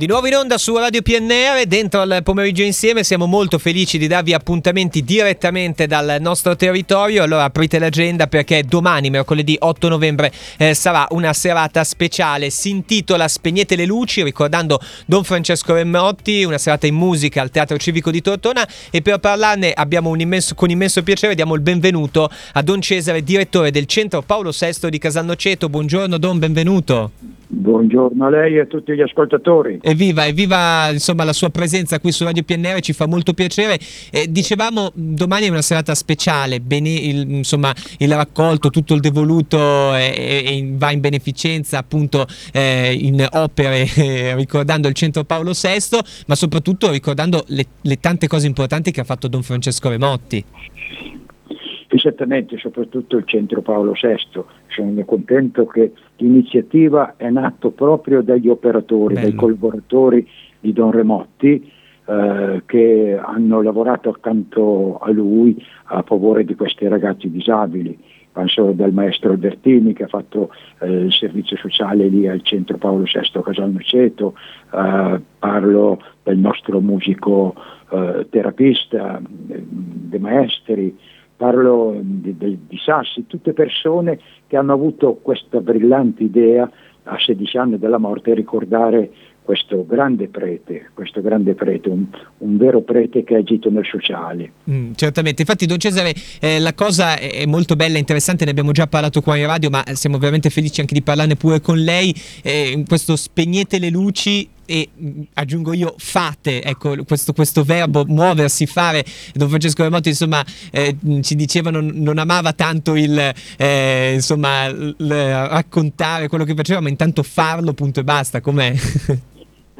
Di nuovo in onda su Radio PNR, dentro al pomeriggio insieme, siamo molto felici di darvi appuntamenti direttamente dal nostro territorio. Allora aprite l'agenda perché domani, mercoledì 8 novembre, sarà una serata speciale, si intitola Spegnete le luci, ricordando Don Francesco Remotti, una serata in musica al Teatro Civico di Tortona, e per parlarne abbiamo con immenso piacere diamo il benvenuto a Don Cesare, direttore del Centro Paolo VI di Casalnoceto. Buongiorno Don, benvenuto. Buongiorno a lei e a tutti gli ascoltatori. Evviva insomma la sua presenza qui su Radio PNR, ci fa molto piacere. Dicevamo, domani è una serata speciale, il raccolto, tutto il devoluto va in beneficenza appunto in opere ricordando il Centro Paolo VI, ma soprattutto ricordando le tante cose importanti che ha fatto Don Francesco Remotti. Esattamente, soprattutto il Centro Paolo VI. Sono contento che l'iniziativa è nata proprio dagli operatori, Bello. Dai collaboratori di Don Remotti, che hanno lavorato accanto a lui a favore di questi ragazzi disabili. Penso dal maestro Albertini che ha fatto il servizio sociale lì al Centro Paolo VI Casalnoceto, parlo del nostro musico terapista De Maestri, parlo di Sassi, tutte persone che hanno avuto questa brillante idea a 16 anni dalla morte, ricordare questo grande prete, un vero prete che ha agito nel sociale. Certamente, infatti Don Cesare, la cosa è molto bella e interessante, ne abbiamo già parlato qua in radio, ma siamo veramente felici anche di parlarne pure con lei, in questo spegnete le luci e aggiungo io fate, ecco questo verbo muoversi, fare. Don Francesco Remotti insomma ci dicevano non amava tanto il raccontare quello che faceva, ma intanto farlo, punto e basta. Com'è?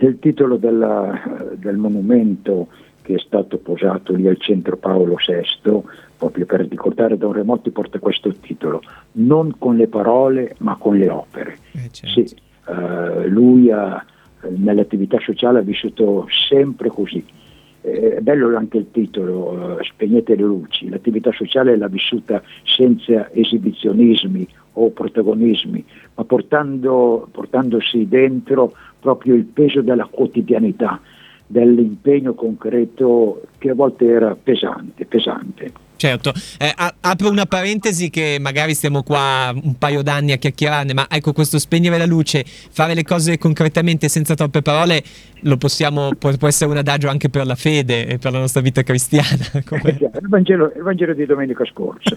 Il titolo del monumento che è stato posato lì al Centro Paolo VI, proprio per ricordare Don Remotti, porta questo titolo: non con le parole ma con le opere. Certo. Sì, lui nell'attività sociale ha vissuto sempre così. È bello anche il titolo, Spegnete le luci. L'attività sociale l'ha vissuta senza esibizionismi o protagonismi, ma portandosi dentro proprio il peso della quotidianità, dell'impegno concreto che a volte era pesante. Certo, apro una parentesi che magari stiamo qua un paio d'anni a chiacchierarne, ma ecco, questo spegnere la luce, fare le cose concretamente senza troppe parole, può essere un adagio anche per la fede e per la nostra vita cristiana. Il Vangelo di domenica scorsa.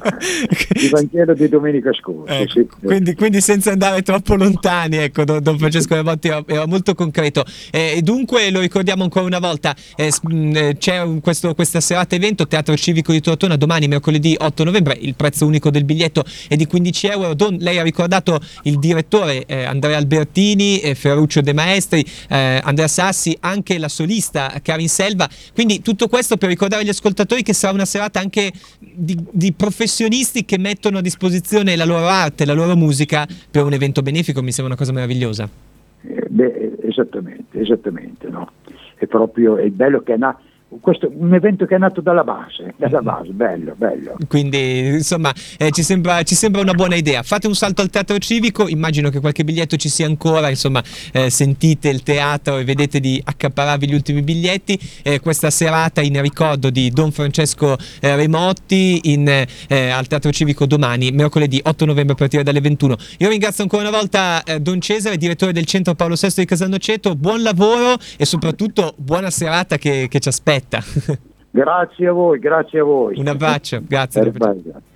Il Vangelo di domenica scorsa. Ecco, sì. Quindi senza andare troppo lontani, ecco, Don Francesco Remotti era molto concreto. E dunque lo ricordiamo ancora una volta, c'è questa serata evento, Teatro Civico di Tortona, domani mercoledì 8 novembre, il prezzo unico del biglietto è di €15. Don, lei ha ricordato il direttore Andrea Albertini, Ferruccio De Maestri, Andrea Sassi, anche la solista Karin Selva, quindi tutto questo per ricordare agli ascoltatori che sarà una serata anche di professionisti che mettono a disposizione la loro arte, la loro musica per un evento benefico. Mi sembra una cosa meravigliosa. Esattamente, no? È proprio, è bello che questo un evento che è nato dalla base, bello. Quindi insomma ci sembra una buona idea. Fate un salto al Teatro Civico, immagino che qualche biglietto ci sia ancora, insomma sentite il teatro e vedete di accaparrarvi gli ultimi biglietti. Questa serata in ricordo di Don Francesco Remotti al Teatro Civico domani, mercoledì 8 novembre a partire dalle 21. Io ringrazio ancora una volta Don Cesare, direttore del Centro Paolo VI di Casalnoceto, buon lavoro e soprattutto buona serata che ci aspetta. Grazie a voi. Un abbraccio, grazie.